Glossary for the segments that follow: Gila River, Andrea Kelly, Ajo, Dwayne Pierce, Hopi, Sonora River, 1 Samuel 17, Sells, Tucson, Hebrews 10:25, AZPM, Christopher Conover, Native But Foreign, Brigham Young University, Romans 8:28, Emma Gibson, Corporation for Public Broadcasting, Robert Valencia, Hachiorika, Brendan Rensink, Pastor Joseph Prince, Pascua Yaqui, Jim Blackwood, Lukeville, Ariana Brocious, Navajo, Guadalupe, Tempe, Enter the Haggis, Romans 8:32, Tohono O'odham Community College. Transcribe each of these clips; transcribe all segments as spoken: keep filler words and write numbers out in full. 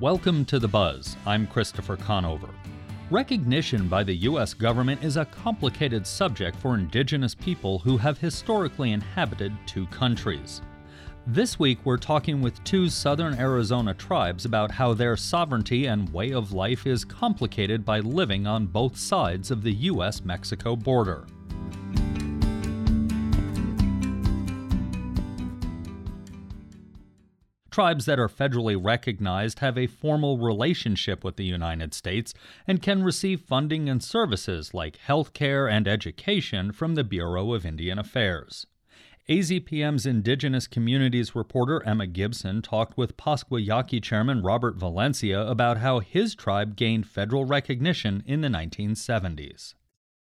Welcome to The Buzz. I'm Christopher Conover. Recognition by the U S government is a complicated subject for indigenous people who have historically inhabited two countries. This week, we're talking with two southern Arizona tribes about how their sovereignty and way of life is complicated by living on both sides of the U S Mexico border. Tribes that are federally recognized have a formal relationship with the United States and can receive funding and services like healthcare and education from the Bureau of Indian Affairs. A Z P M's Indigenous Communities reporter Emma Gibson talked with Pascua Yaqui chairman Robert Valencia about how his tribe gained federal recognition in the nineteen seventies.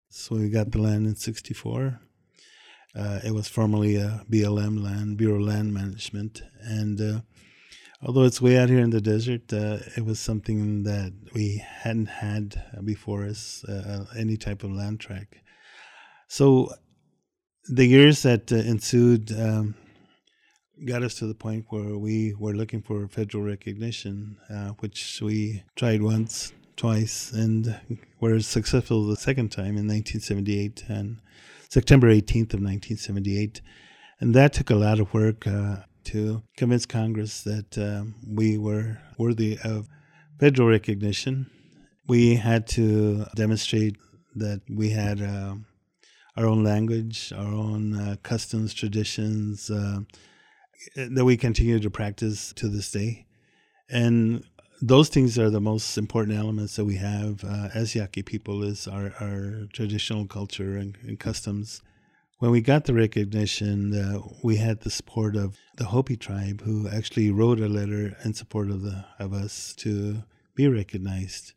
So we got the land in sixty-four. Uh, it was formerly a B L M land, Bureau of Land Management, and uh, although it's way out here in the desert, uh, it was something that we hadn't had before us, uh, any type of land tract. So the years that uh, ensued um, got us to the point where we were looking for federal recognition, uh, which we tried once, twice, and were successful the second time in nineteen seventy-eight, and September eighteenth of nineteen seventy-eight, and that took a lot of work uh, to convince Congress that um, we were worthy of federal recognition. We had to demonstrate that we had uh, our own language, our own uh, customs, traditions, uh, that we continue to practice to this day. And those things are the most important elements that we have uh, as Yaqui people, is our, our traditional culture and, and customs. When we got the recognition, uh, we had the support of the Hopi tribe, who actually wrote a letter in support of, the, of us to be recognized.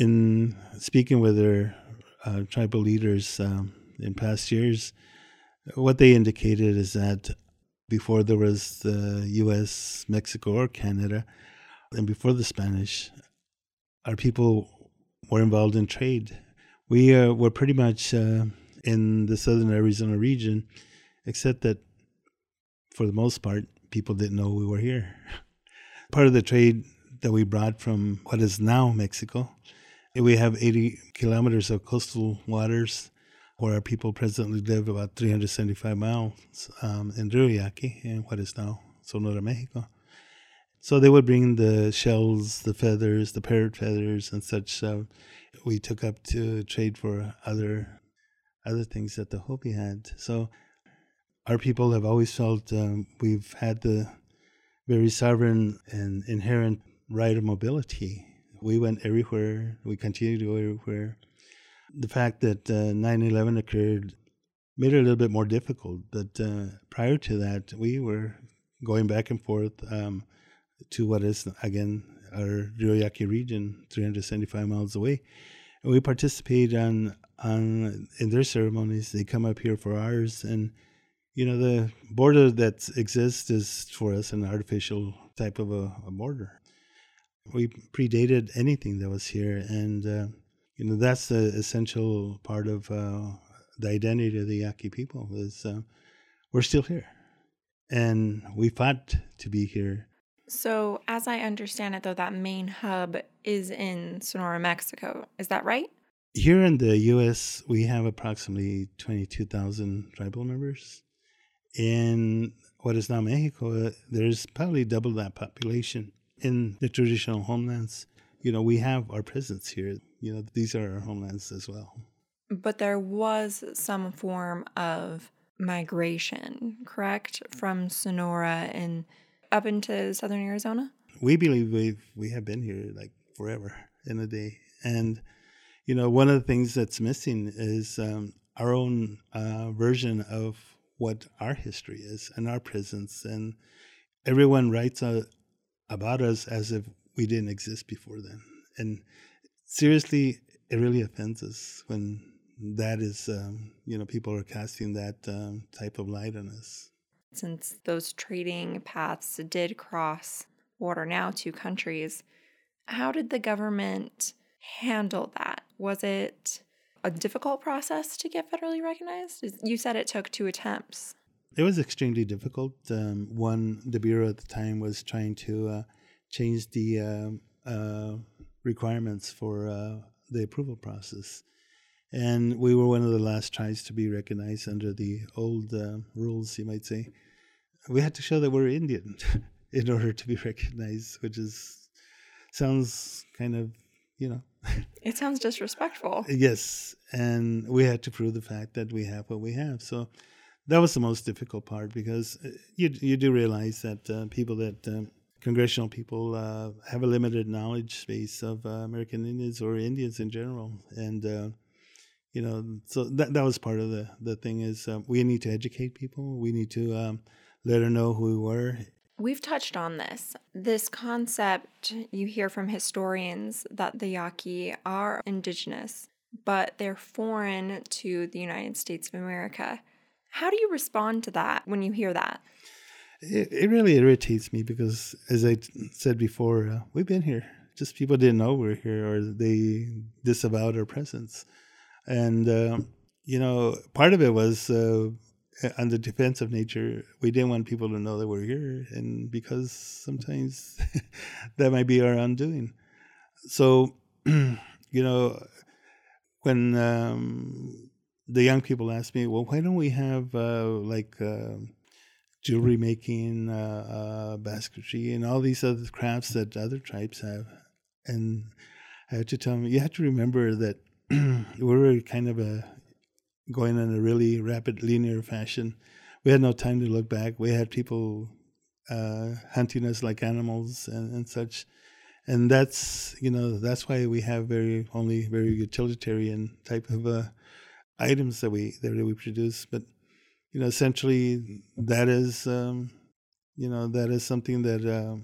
In speaking with their uh, tribal leaders um, in past years, what they indicated is that before there was the U S, Mexico, or Canada, and before the Spanish, our people were involved in trade. We uh, were pretty much uh, in the southern Arizona region, except that for the most part, people didn't know we were here. Part of the trade that we brought from what is now Mexico, we have eighty kilometers of coastal waters where our people presently live, about three hundred seventy-five miles um, in Rio Yaqui, in what is now Sonora, Mexico. So they would bring the shells, the feathers, the parrot feathers, and such. Uh, we took up to trade for other other things that the Hopi had. So our people have always felt um, we've had the very sovereign and inherent right of mobility. We went everywhere. We continue to go everywhere. The fact that uh, nine eleven occurred made it a little bit more difficult. But uh, prior to that, we were going back and forth um, to what is, again, our Rio Yaqui region, three hundred seventy-five miles away. And we participate on, on in their ceremonies. They come up here for ours. And, you know, the border that exists is, for us, an artificial type of a, a border. We predated anything that was here. And, uh, you know, that's the essential part of uh, the identity of the Yaqui people, is uh, we're still here. And we fought to be here. So, as I understand it, though, that main hub is in Sonora, Mexico. Is that right? Here in the U S, we have approximately twenty-two thousand tribal members. In what is now Mexico, there's probably double that population. In the traditional homelands, you know, we have our presence here. You know, these are our homelands as well. But there was some form of migration, correct, from Sonora and up into southern Arizona? We believe we've, we have been here like forever in a day. And, you know, one of the things that's missing is um, our own uh, version of what our history is and our presence. And everyone writes uh, about us as if we didn't exist before then. And seriously, it really offends us when that is, um, you know, people are casting that um, type of light on us. Since those trading paths did cross what are now two countries, how did the government handle that? Was it a difficult process to get federally recognized? You said it took two attempts. It was extremely difficult. Um, one, the Bureau at the time was trying to uh, changed the um, uh, requirements for uh, the approval process. And we were one of the last tribes to be recognized under the old uh, rules, you might say. We had to show that we're Indian in order to be recognized, which is sounds kind of, you know. It sounds disrespectful. Yes, and we had to prove the fact that we have what we have. So that was the most difficult part, because you you do realize that uh, people that um, congressional people uh, have a limited knowledge base of uh, American Indians or Indians in general, and uh, you know, so that that was part of the the thing is uh, we need to educate people. We need to um, let her know who we were. We've touched on this. This concept you hear from historians that the Yaqui are indigenous, but they're foreign to the United States of America. How do you respond to that when you hear that? It, it really irritates me because, as I t- said before, uh, we've been here. Just people didn't know we were here, or they disavowed our presence. And, uh, you know, part of it was... Uh, on the defensive nature, we didn't want people to know that we're here, and because sometimes that might be our undoing. So, you know, when um, the young people ask me, well, why don't we have uh, like uh, jewelry making, uh, uh, basketry, and all these other crafts that other tribes have? And I had to tell them, you have to remember that we're kind of a going in a really rapid, linear fashion. We had no time to look back. We had people uh, hunting us like animals and, and such. And that's, you know, that's why we have very only very utilitarian type of uh, items that we that we produce. But, you know, essentially that is, um, you know, that is something that uh,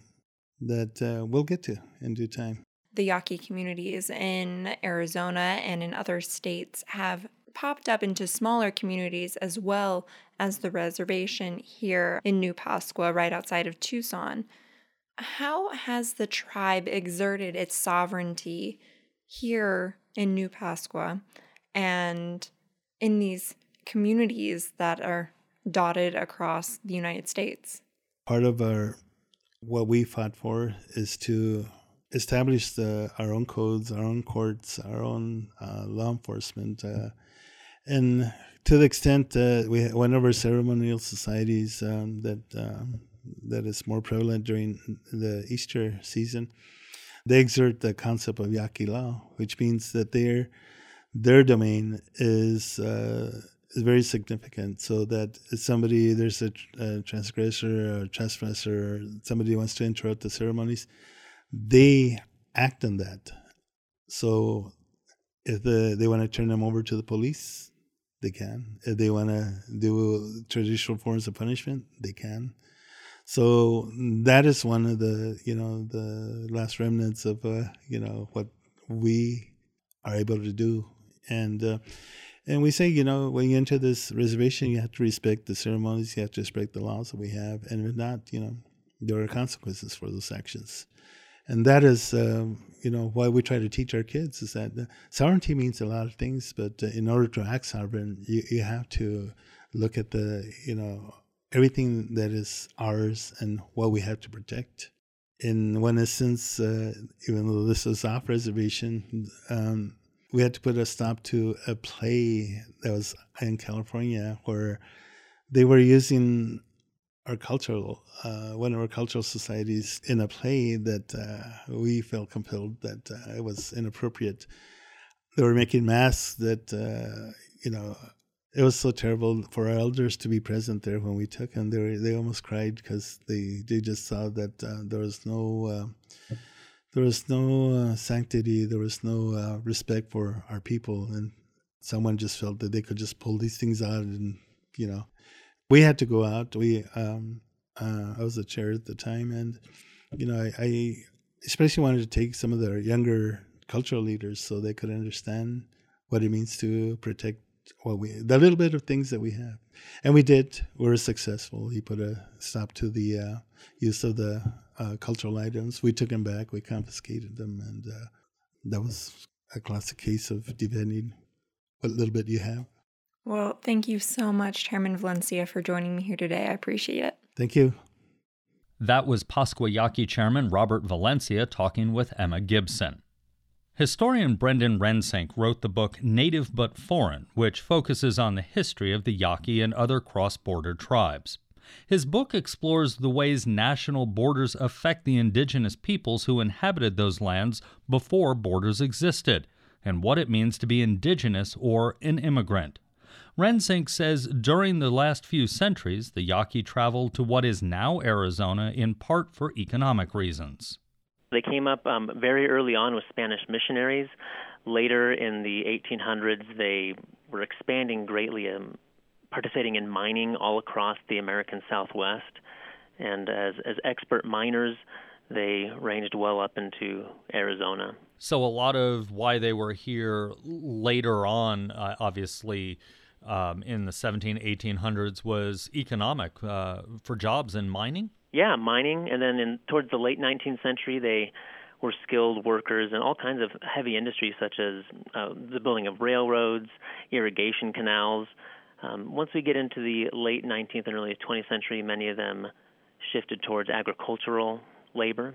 that uh, we'll get to in due time. The Yaqui communities in Arizona and in other states have popped up into smaller communities as well as the reservation here in New Pascua, right outside of Tucson. How has the tribe exerted its sovereignty here in New Pascua and in these communities that are dotted across the United States? Part of our what we fought for is to establish the, our own codes, our own courts, our own uh, law enforcement, uh, and to the extent uh, we one of our ceremonial societies um, that um, that is more prevalent during the Easter season, they exert the concept of Yaqui law, which means that their their domain is uh, is very significant. So that if somebody there's a, a transgressor or trespasser, or somebody wants to interrupt the ceremonies, they act on that. So if the, they want to turn them over to the police, they can. If they want to do traditional forms of punishment, they can. So that is one of the, you know, the last remnants of, uh, you know, what we are able to do. And uh, and we say, you know, when you enter this reservation, you have to respect the ceremonies, you have to respect the laws that we have. And if not, you know, there are consequences for those actions. And that is, uh, you know, why we try to teach our kids is that sovereignty means a lot of things, but uh, in order to act sovereign, you, you have to look at the, you know, everything that is ours and what we have to protect. In one instance, uh, even though this was off reservation, um, we had to put a stop to a play that was in California where they were using our cultural, uh, one of our cultural societies in a play that uh, we felt compelled that uh, it was inappropriate. They were making masks that, uh, you know, it was so terrible for our elders to be present there when we took them. They were, they almost cried because they, they just saw that uh, there was no, uh, there was no uh, sanctity, there was no uh, respect for our people. And someone just felt that they could just pull these things out and, you know, we had to go out. We, um, uh, I was the chair at the time, and you know, I, I especially wanted to take some of the younger cultural leaders so they could understand what it means to protect what we, the little bit of things that we have, and we did. We were successful. He put a stop to the uh, use of the uh, cultural items. We took them back. We confiscated them, and uh, that was a classic case of defending what little bit you have. Well, thank you so much, Chairman Valencia, for joining me here today. I appreciate it. Thank you. That was Pascua Yaqui chairman Robert Valencia talking with Emma Gibson. Historian Brendan Rensink wrote the book Native But Foreign, which focuses on the history of the Yaqui and other cross-border tribes. His book explores the ways national borders affect the indigenous peoples who inhabited those lands before borders existed, and what it means to be indigenous or an immigrant. Rensink says during the last few centuries, the Yaqui traveled to what is now Arizona in part for economic reasons. They came up um, very early on with Spanish missionaries. Later in the eighteen hundreds, they were expanding greatly, um, participating in mining all across the American Southwest. And as, as expert miners, they ranged well up into Arizona. So a lot of why they were here later on, uh, obviously, um, in the seventeen hundreds, eighteen hundreds, was economic uh, for jobs in mining? Yeah, mining. And then in, towards the late nineteenth century, they were skilled workers in all kinds of heavy industries, such as uh, the building of railroads, irrigation canals. Um, once we get into the late nineteenth and early twentieth century, many of them shifted towards agricultural labor.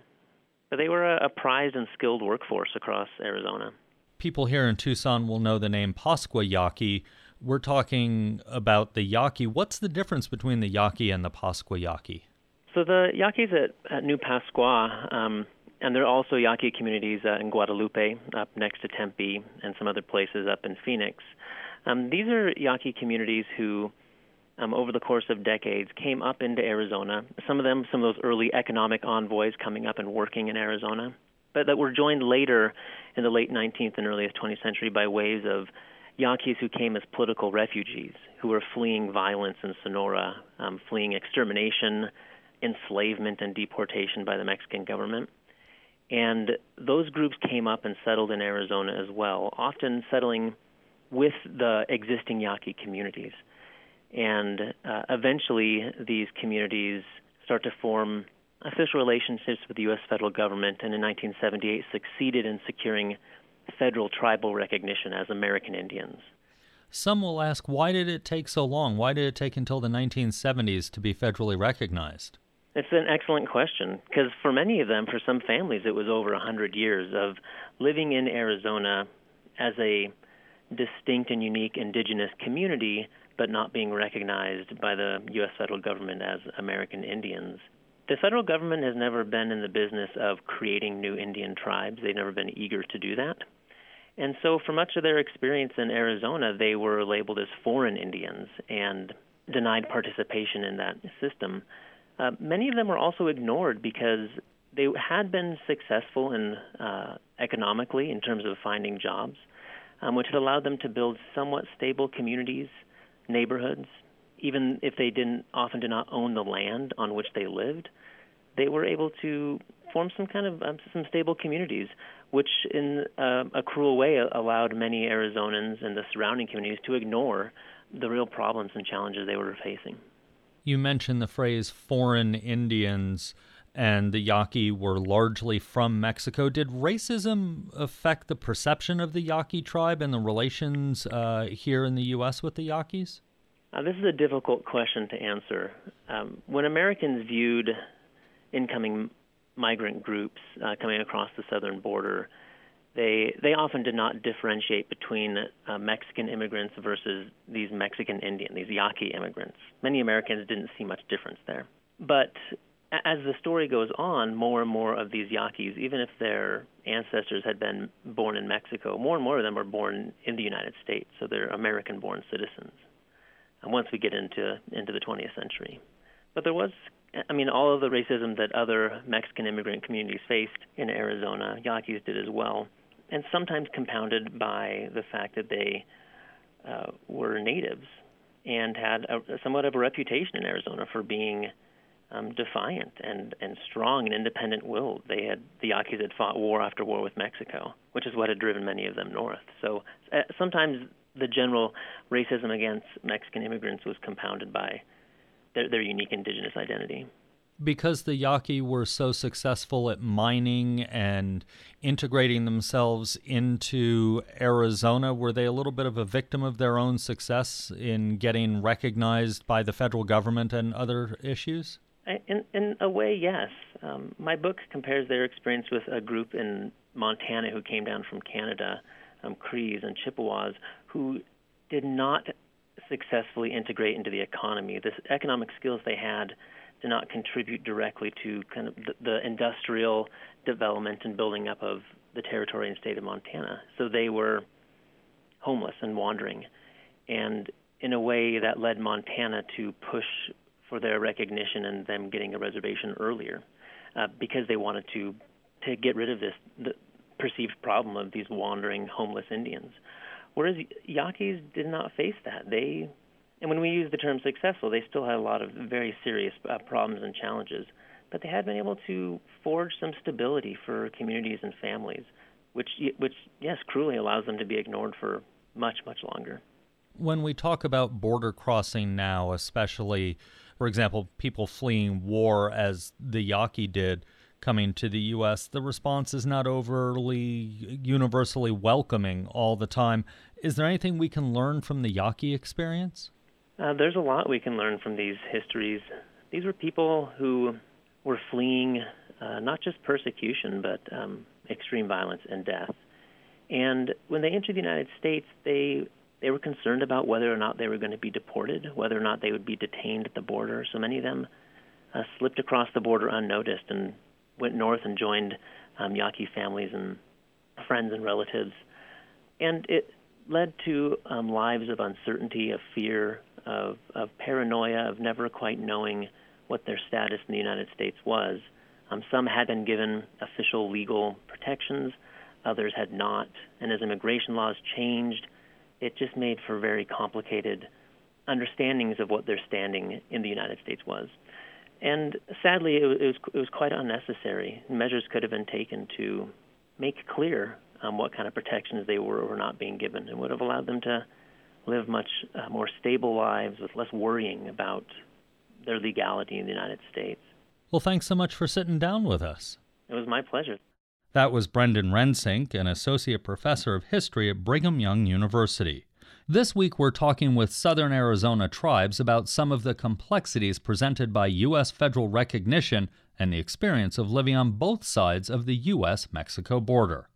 But they were a, a prized and skilled workforce across Arizona. People here in Tucson will know the name Pascua Yaqui. We're talking about the Yaqui. What's the difference between the Yaqui and the Pascua Yaqui? So the Yaquis at, at New Pascua, um, and there are also Yaqui communities uh, in Guadalupe, up next to Tempe, and some other places up in Phoenix. Um, these are Yaqui communities who, um, over the course of decades, came up into Arizona. Some of them, some of those early economic envoys coming up and working in Arizona, but that were joined later in the late nineteenth and early twentieth century by waves of Yaquis who came as political refugees, who were fleeing violence in Sonora, um, fleeing extermination, enslavement, and deportation by the Mexican government. And those groups came up and settled in Arizona as well, often settling with the existing Yaqui communities. And uh, eventually these communities start to form official relationships with the U S federal government, and in nineteen seventy-eight succeeded in securing federal tribal recognition as American Indians. Some will ask, why did it take so long? Why did it take until the nineteen seventies to be federally recognized? It's an excellent question, because for many of them, for some families, it was over one hundred years of living in Arizona as a distinct and unique indigenous community, but not being recognized by the U S federal government as American Indians. The federal government has never been in the business of creating new Indian tribes. They've never been eager to do that. And so for much of their experience in Arizona, they were labeled as foreign Indians and denied participation in that system. Uh, many of them were also ignored because they had been successful in uh, economically in terms of finding jobs, Um, which had allowed them to build somewhat stable communities, neighborhoods. Even if they didn't often did not own the land on which they lived, they were able to form some kind of um, some stable communities, which in uh, a cruel way allowed many Arizonans and the surrounding communities to ignore the real problems and challenges they were facing. You mentioned the phrase foreign Indians, and the Yaqui were largely from Mexico. Did racism affect the perception of the Yaqui tribe and the relations uh, here in the U S with the Yaquis? Uh, this is a difficult question to answer. Um, when Americans viewed incoming migrant groups uh, coming across the southern border, they they often did not differentiate between uh, Mexican immigrants versus these Mexican Indian, these Yaqui immigrants. Many Americans didn't see much difference there. But as the story goes on, more and more of these Yaquis, even if their ancestors had been born in Mexico, more and more of them were born in the United States, so they're American-born citizens. And once we get into into the twentieth century. But there was, I mean, all of the racism that other Mexican immigrant communities faced in Arizona, Yaquis did as well, and sometimes compounded by the fact that they uh, were natives and had a, somewhat of a reputation in Arizona for being Um, defiant and, and strong and independent-willed. They had the Yaquis had fought war after war with Mexico, which is what had driven many of them north. So uh, sometimes the general racism against Mexican immigrants was compounded by their, their unique indigenous identity. Because the Yaqui were so successful at mining and integrating themselves into Arizona, were they a little bit of a victim of their own success in getting recognized by the federal government and other issues? In, in a way, yes. Um, my book compares their experience with a group in Montana who came down from Canada, um, Crees and Chippewas, who did not successfully integrate into the economy. The economic skills they had did not contribute directly to kind of the, the industrial development and building up of the territory and state of Montana. So they were homeless and wandering. And in a way, that led Montana to push for their recognition and them getting a reservation earlier, uh, because they wanted to to get rid of this the perceived problem of these wandering homeless Indians. Whereas Yaquis did not face that. They, and when we use the term successful, they still had a lot of very serious uh, problems and challenges, but they had been able to forge some stability for communities and families, which, which yes, cruelly allows them to be ignored for much, much longer. When we talk about border crossing now, especially, for example, people fleeing war, as the Yaqui did, coming to the U S, the response is not overly universally welcoming all the time. Is there anything we can learn from the Yaqui experience? Uh, there's a lot we can learn from these histories. These were people who were fleeing uh, not just persecution, but um, extreme violence and death. And when they entered the United States, they... They were concerned about whether or not they were going to be deported, whether or not they would be detained at the border. So many of them uh, slipped across the border unnoticed and went north and joined um, Yaqui families and friends and relatives. And it led to um, lives of uncertainty, of fear, of, of paranoia, of never quite knowing what their status in the United States was. Um, some had been given official legal protections, others had not. And as immigration laws changed, it just made for very complicated understandings of what their standing in the United States was. And sadly, it was, it was quite unnecessary. Measures could have been taken to make clear um, what kind of protections they were or were not being given, and would have allowed them to live much uh, more stable lives with less worrying about their legality in the United States. Well, thanks so much for sitting down with us. It was my pleasure. That was Brendan Rensink, an associate professor of history at Brigham Young University. This week we're talking with Southern Arizona tribes about some of the complexities presented by U S federal recognition and the experience of living on both sides of the U S Mexico border.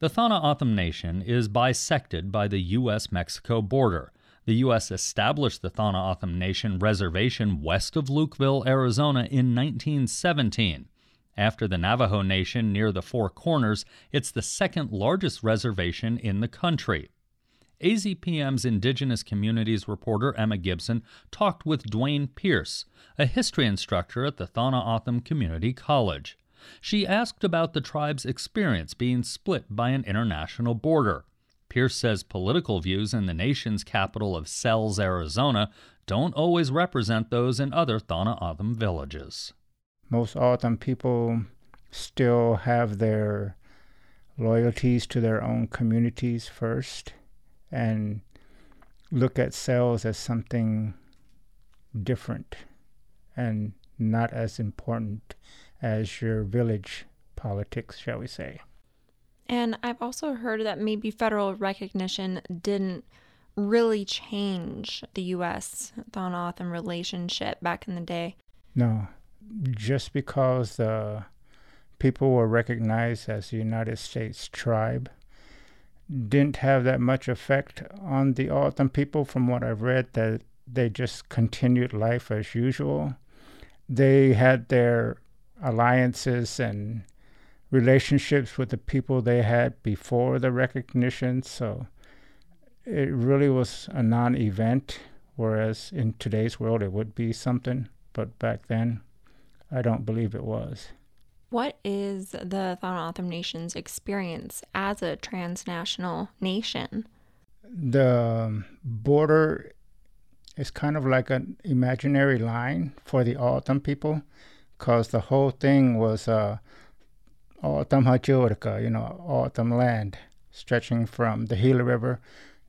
The Tohono O'odham Nation is bisected by the U S Mexico border. The U S established the Tohono O'odham Nation Reservation west of Lukeville, Arizona in nineteen seventeen. After the Navajo Nation near the Four Corners, it's the second largest reservation in the country. A Z P M's Indigenous Communities reporter Emma Gibson talked with Dwayne Pierce, a history instructor at the Tohono O'odham Community College. She asked about the tribe's experience being split by an international border. Pierce says political views in the nation's capital of Sells, Arizona, don't always represent those in other Tohono O'odham villages. Most O'odham people still have their loyalties to their own communities first and look at Sells as something different and not as important as your village politics, shall we say. And I've also heard that maybe federal recognition didn't really change the U S Tohono O'odham relationship back in the day. No. Just because the people were recognized as the United States tribe didn't have that much effect on the O'odham people. From what I've read, that they just continued life as usual. They had their alliances and relationships with the people they had before the recognition, so it really was a non-event, whereas in today's world it would be something, but back then I don't believe it was. What is the Tohono O'odham Nation's experience as a transnational nation? The border is kind of like an imaginary line for the O'odham people, because the whole thing was uh, O'odham Hachiorika, you know, O'odham land, stretching from the Gila River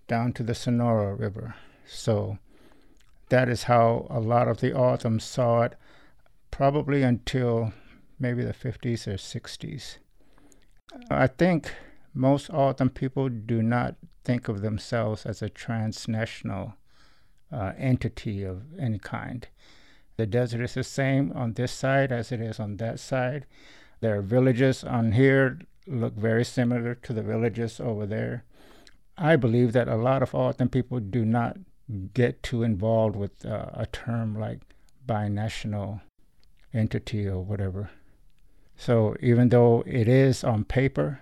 down to the Sonora River. So that is how a lot of the O'odham saw it, probably until maybe the fifties or sixties. I think most O'odham people do not think of themselves as a transnational uh, entity of any kind. The desert is the same on this side as it is on that side. Their villages on here look very similar to the villages over there. I believe that a lot of O'odham people do not get too involved with uh, a term like binational entity or whatever. So even though it is on paper,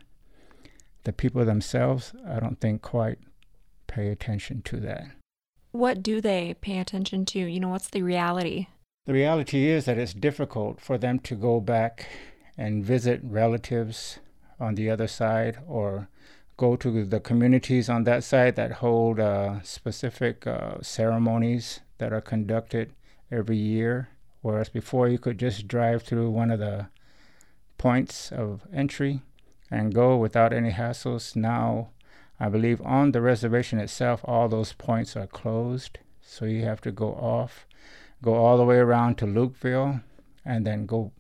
the people themselves, I don't think quite pay attention to that. What do they pay attention to? You know, what's the reality? The reality is that it's difficult for them to go back and visit relatives on the other side or go to the communities on that side that hold uh, specific uh, ceremonies that are conducted every year. Whereas before, you could just drive through one of the points of entry and go without any hassles. Now, I believe on the reservation itself, all those points are closed. So you have to go off, go all the way around to Lukeville, and then go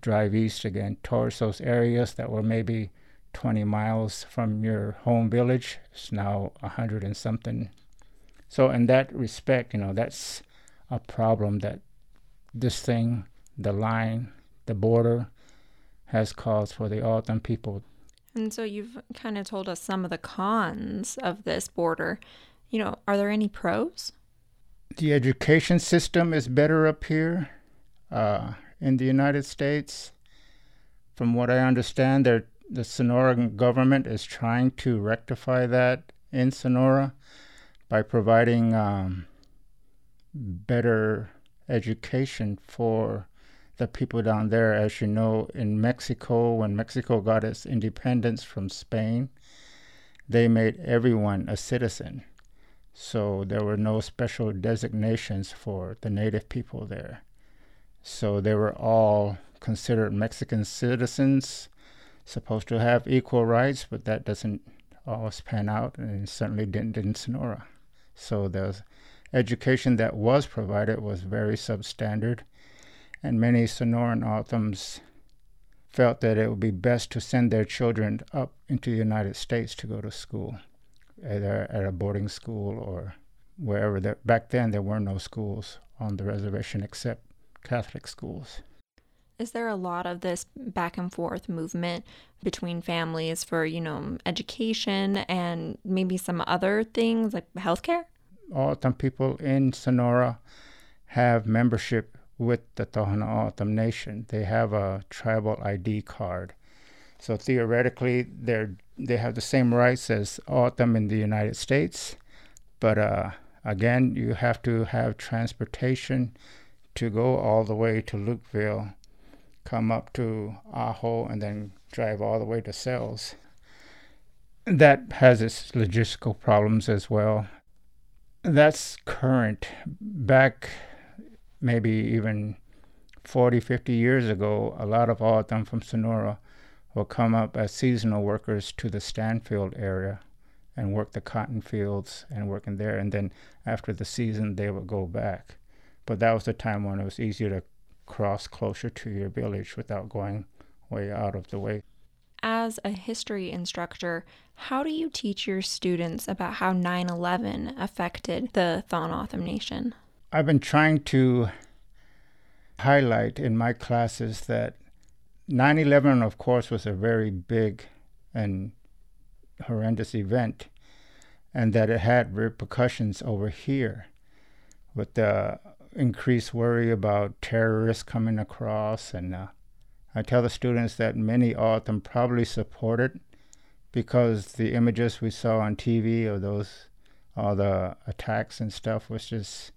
drive east again towards those areas that were maybe twenty miles from your home village. It's now a hundred and something. So in that respect, you know, that's a problem that this thing, the line, the border, has caused for the O'odham people. And so you've kind of told us some of the cons of this border. You know, are there any pros? The education system is better up here uh, in the United States. From what I understand, the Sonora government is trying to rectify that in Sonora by providing um, better education for the people down there. As you know, in Mexico, when Mexico got its independence from Spain, they made everyone a citizen. So there were no special designations for the native people there. So they were all considered Mexican citizens, supposed to have equal rights, but that doesn't always pan out, and it certainly didn't in Sonora. So the education that was provided was very substandard. And many Sonoran O'odhams felt that it would be best to send their children up into the United States to go to school, either at a boarding school or wherever. There, back then, there were no schools on the reservation except Catholic schools. Is there a lot of this back and forth movement between families for, you know, education and maybe some other things like healthcare? O'odham people in Sonora have membership with the Tohono O'odham Nation. They have a tribal I D card. So theoretically, they're, they have the same rights as O'odham in the United States. But uh, again, you have to have transportation to go all the way to Lukeville, come up to Ajo, and then drive all the way to Sells. That has its logistical problems as well. That's current. Back maybe even forty, fifty years ago, a lot of O'odham from Sonora will come up as seasonal workers to the Stanfield area and work the cotton fields and work in there. And then after the season, they would go back. But that was the time when it was easier to cross closer to your village without going way out of the way. As a history instructor, how do you teach your students about how nine eleven affected the Tohono O'odham Nation? I've been trying to highlight in my classes that nine eleven, of course, was a very big and horrendous event, and that it had repercussions over here with the increased worry about terrorists coming across. And uh, I tell the students that many of them probably supported, because the images we saw on T V of those, all the attacks and stuff, was just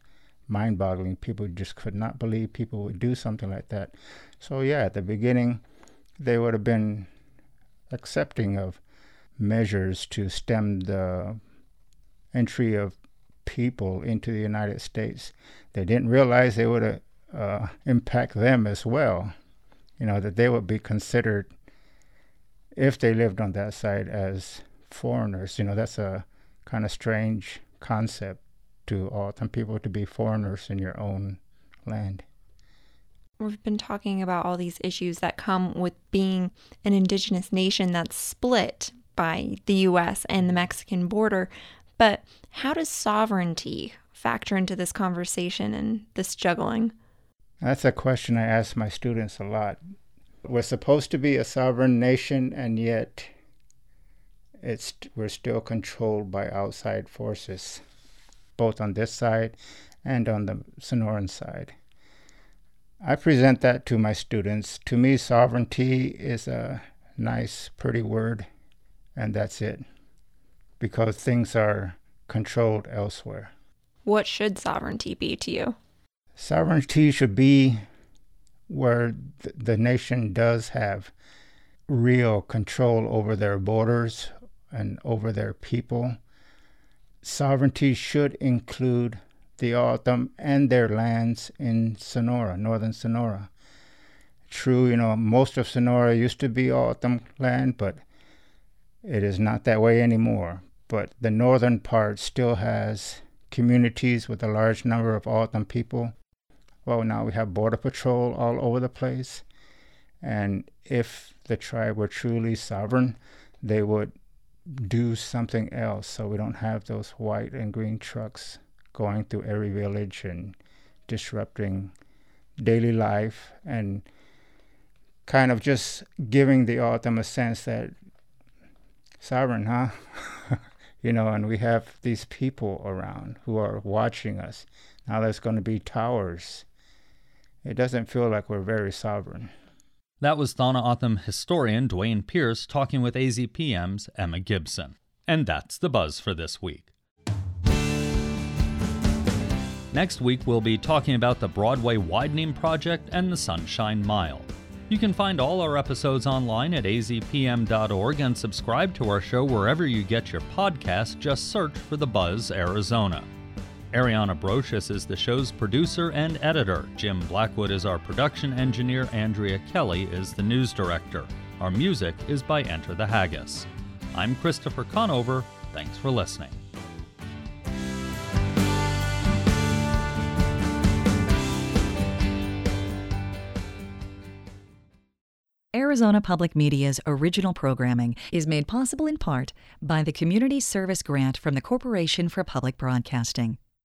mind-boggling. People just could not believe people would do something like that. So yeah, at the beginning, they would have been accepting of measures to stem the entry of people into the United States. They didn't realize they would uh, impact them as well. You know, that they would be considered, if they lived on that side, as foreigners. You know, that's a kind of strange concept to O'odham people, to be foreigners in your own land. We've been talking about all these issues that come with being an indigenous nation that's split by the U S and the Mexican border, but how does sovereignty factor into this conversation and this juggling? That's a question I ask my students a lot. We're supposed to be a sovereign nation, and yet it's we're still controlled by outside forces, both on this side and on the Sonoran side. I present that to my students. To me, sovereignty is a nice, pretty word, and that's it, because things are controlled elsewhere. What should sovereignty be to you? Sovereignty should be where th- the nation does have real control over their borders and over their people. Sovereignty should include the O'odham and their lands in Sonora, northern Sonora. True, you know, most of Sonora used to be O'odham land, but it is not that way anymore. But the northern part still has communities with a large number of O'odham people. Well, now we have border patrol all over the place. And if the tribe were truly sovereign, they would do something else so we don't have those white and green trucks going through every village and disrupting daily life and kind of just giving the O'odham a sense that sovereign, huh? You know, and we have these people around who are watching us. Now there's going to be towers. It doesn't feel like we're very sovereign. That was Tohono O'odham historian Dwayne Pierce talking with A Z P M's Emma Gibson. And that's the buzz for this week. Next week, we'll be talking about the Broadway Widening Project and the Sunshine Mile. You can find all our episodes online at A Z P M dot org and subscribe to our show wherever you get your podcast. Just search for The Buzz Arizona. Ariana Brocious is the show's producer and editor. Jim Blackwood is our production engineer. Andrea Kelly is the news director. Our music is by Enter the Haggis. I'm Christopher Conover. Thanks for listening. Arizona Public Media's original programming is made possible in part by the Community Service Grant from the Corporation for Public Broadcasting.